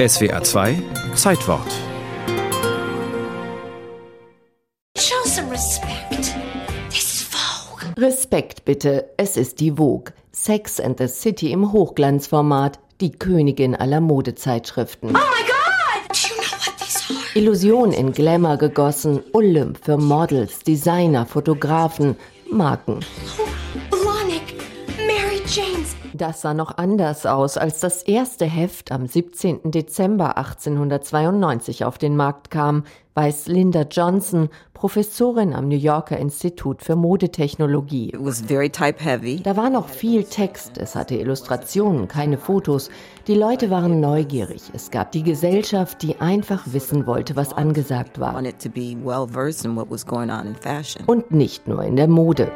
SWR 2 Zeitwort. Show some respect. This is Vogue. Respekt bitte, es ist die Vogue. Sex and the City im Hochglanzformat, die Königin aller Modezeitschriften. Oh my God! Do you know what these are? Illusion in Glamour gegossen, Olymp für Models, Designer, Fotografen, Marken. Das sah noch anders aus, als das erste Heft am 17. Dezember 1892 auf den Markt kam, weiß Linda Johnson, Professorin am New Yorker Institut für Modetechnologie. It was very type heavy. Da war noch viel Text, es hatte Illustrationen, keine Fotos. Die Leute waren neugierig. Es gab die Gesellschaft, die einfach wissen wollte, was angesagt war. Und nicht nur in der Mode.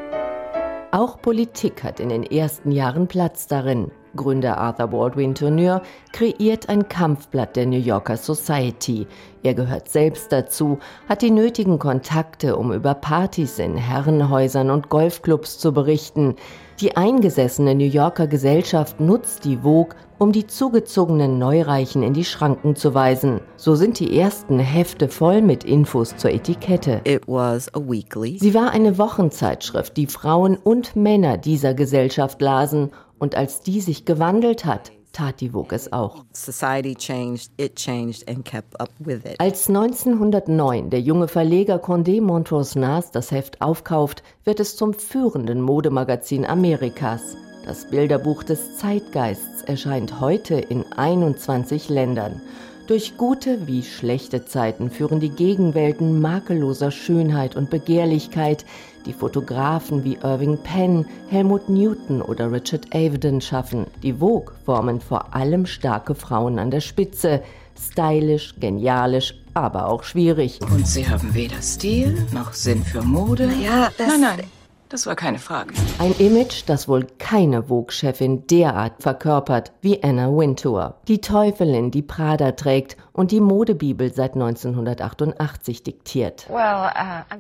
Auch Politik hat in den ersten Jahren Platz darin. Gründer Arthur Baldwin Turnure kreiert ein Kampfblatt der New Yorker Society. Er gehört selbst dazu, hat die nötigen Kontakte, um über Partys in Herrenhäusern und Golfclubs zu berichten. Die eingesessene New Yorker Gesellschaft nutzt die Vogue, um die zugezogenen Neureichen in die Schranken zu weisen. So sind die ersten Hefte voll mit Infos zur Etikette. It was a weekly. Sie war eine Wochenzeitschrift, die Frauen und Männer dieser Gesellschaft lasen. Und als die sich gewandelt hat, tat die Vogue es auch. Society changed, it changed and kept up with it. Als 1909 der junge Verleger Condé Montrose Nast das Heft aufkauft, wird es zum führenden Modemagazin Amerikas. Das Bilderbuch des Zeitgeists erscheint heute in 21 Ländern. Durch gute wie schlechte Zeiten führen die Gegenwelten makelloser Schönheit und Begehrlichkeit, die Fotografen wie Irving Penn, Helmut Newton oder Richard Avedon schaffen. Die Vogue formen vor allem starke Frauen an der Spitze. Stylisch, genialisch, aber auch schwierig. Und sie haben weder Stil noch Sinn für Mode. Ja, nein. Das war keine Frage. Ein Image, das wohl keine Vogue-Chefin derart verkörpert wie Anna Wintour. Die Teufelin, die Prada trägt und die Modebibel seit 1988 diktiert.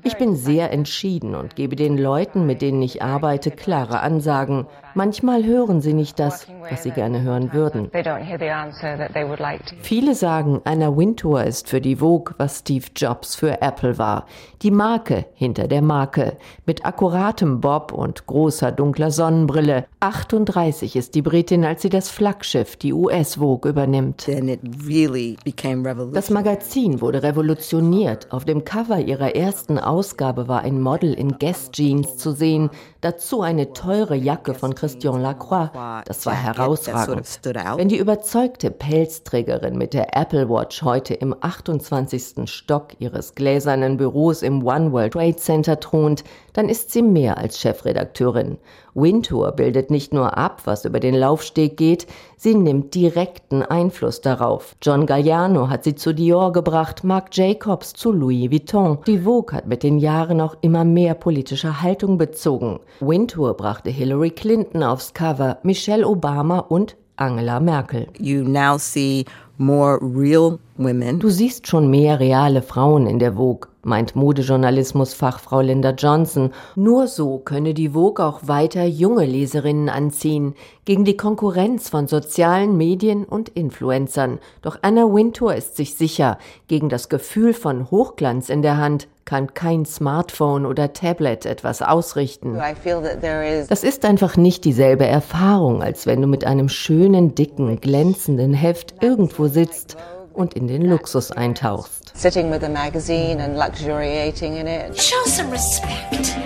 Ich bin sehr entschieden und gebe den Leuten, mit denen ich arbeite, klare Ansagen. Manchmal hören sie nicht das, was sie gerne hören würden. Viele sagen, Anna Wintour ist für die Vogue, was Steve Jobs für Apple war. Die Marke hinter der Marke. Mit akkuraten Bob und großer dunkler Sonnenbrille. 38 ist die Britin, als sie das Flaggschiff, die US-Vogue, übernimmt. Das Magazin wurde revolutioniert. Auf dem Cover ihrer ersten Ausgabe war ein Model in Guess-Jeans zu sehen, dazu eine teure Jacke von Christian Lacroix. Das war herausragend. Wenn die überzeugte Pelzträgerin mit der Apple Watch heute im 28. Stock ihres gläsernen Büros im One World Trade Center thront, dann ist sie mehr als Chefredakteurin. Wintour bildet nicht nur ab, was über den Laufsteg geht, sie nimmt direkten Einfluss darauf. John Galliano hat sie zu Dior gebracht, Marc Jacobs zu Louis Vuitton. Die Vogue hat mit den Jahren auch immer mehr politische Haltung bezogen. Wintour brachte Hillary Clinton aufs Cover, Michelle Obama und Angela Merkel. You now see more real women. Du siehst schon mehr reale Frauen in der Vogue, meint Modejournalismus-Fachfrau Linda Johnson. Nur so könne die Vogue auch weiter junge Leserinnen anziehen, gegen die Konkurrenz von sozialen Medien und Influencern. Doch Anna Wintour ist sich sicher, gegen das Gefühl von Hochglanz in der Hand kann kein Smartphone oder Tablet etwas ausrichten. Das ist einfach nicht dieselbe Erfahrung, als wenn du mit einem schönen, dicken, glänzenden Heft irgendwo sitzt und in den Luxus eintauchst. Sitting with a magazine and luxuriating in it. Show some respect.